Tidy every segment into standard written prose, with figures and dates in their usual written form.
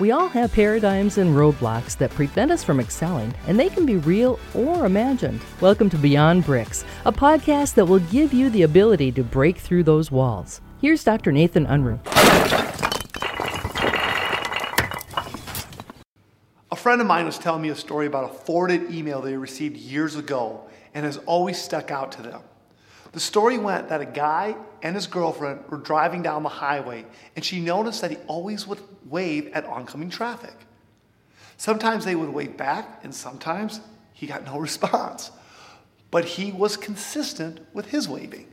We all have paradigms and roadblocks that prevent us from excelling, and they can be real or imagined. Welcome to Beyond Bricks, a podcast that will give you the ability to break through those walls. Here's Dr. Nathan Unruh. A friend of mine was telling me a story about a forwarded email they received years ago and has always stuck out to them. The story went that a guy and his girlfriend were driving down the highway, and she noticed that he always would wave at oncoming traffic. Sometimes they would wave back, and sometimes he got no response. But he was consistent with his waving.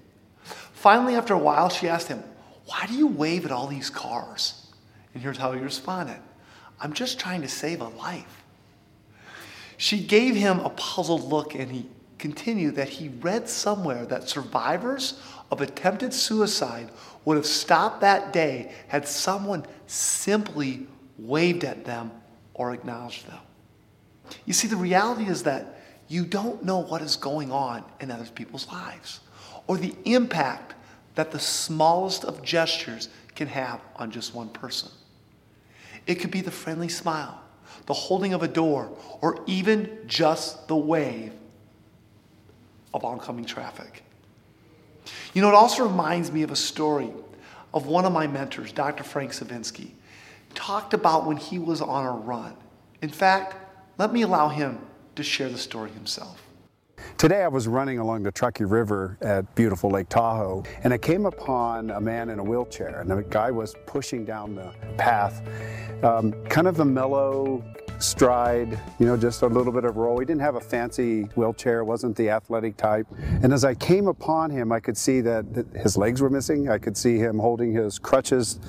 Finally, after a while, she asked him, "Why do you wave at all these cars?" And here's how he responded, "I'm just trying to save a life." She gave him a puzzled look, and he continued that he read somewhere that survivors of attempted suicide would have stopped that day had someone simply waved at them or acknowledged them. You see, the reality is that you don't know what is going on in other people's lives or the impact that the smallest of gestures can have on just one person. It could be the friendly smile, the holding of a door, or even just the wave of oncoming traffic. You know, it also reminds me of a story of one of my mentors, Dr. Frank Savinsky, talked about when he was on a run. In fact, let me allow him to share the story himself. Today I was running along the Truckee River at beautiful Lake Tahoe, and I came upon a man in a wheelchair, and the guy was pushing down the path, kind of a mellow stride, you know, just a little bit of roll. He didn't have a fancy wheelchair, wasn't the athletic type. And as I came upon him, I could see that his legs were missing. I could see him holding his crutches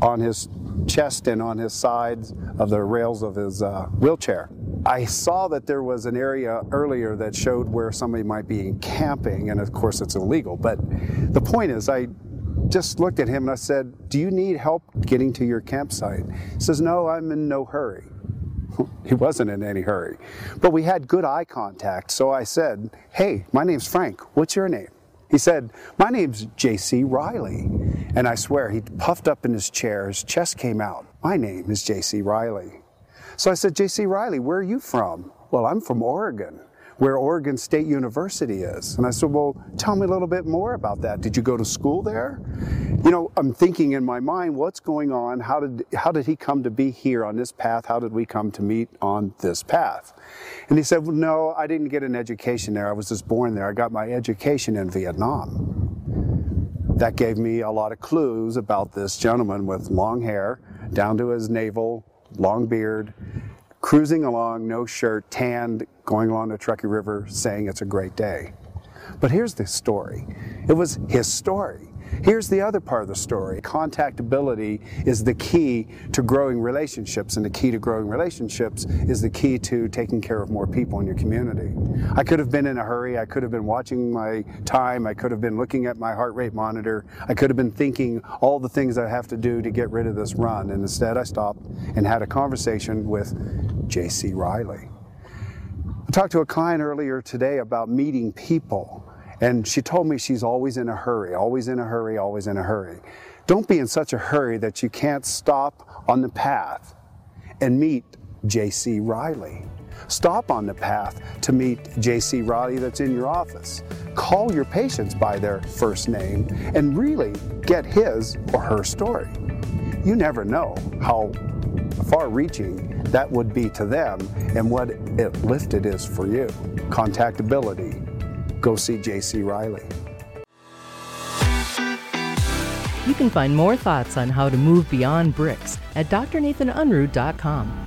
on his chest and on his sides of the rails of his wheelchair. I saw that there was an area earlier that showed where somebody might be encamping, and of course it's illegal. But the point is, I just looked at him and I said, "Do you need help getting to your campsite?" He says, "No, I'm in no hurry." He wasn't in any hurry, but we had good eye contact. So I said, "Hey, my name's Frank. What's your name?" He said, "My name's J.C. Riley." And I swear he puffed up in his chair. His chest came out. "My name is J.C. Riley." So I said, "J.C. Riley, where are you from?" "Well, I'm from Oregon, where Oregon State University is." And I said, "Well, tell me a little bit more about that. Did you go to school there?" You know, I'm thinking in my mind, what's going on? How did he come to be here on this path? How did we come to meet on this path? And he said, "Well, no, I didn't get an education there. I was just born there. I got my education in Vietnam." That gave me a lot of clues about this gentleman with long hair, down to his navel, long beard, cruising along, no shirt, tanned, going along the Truckee River, saying it's a great day. But here's the story. It was his story. Here's the other part of the story. Contactability is the key to growing relationships, and the key to growing relationships is the key to taking care of more people in your community. I could have been in a hurry. I could have been watching my time. I could have been looking at my heart rate monitor. I could have been thinking all the things I have to do to get rid of this run, and instead I stopped and had a conversation with J.C. Riley. I talked to a client earlier today about meeting people, and she told me she's always in a hurry, always in a hurry, always in a hurry. Don't be in such a hurry that you can't stop on the path and meet J.C. Riley. Stop on the path to meet J.C. Riley that's in your office. Call your patients by their first name and really get his or her story. You never know how far-reaching that would be to them and what a lift it is for you. Contactability. Go see J.C. Riley. You can find more thoughts on how to move beyond bricks at drnathanunruh.com.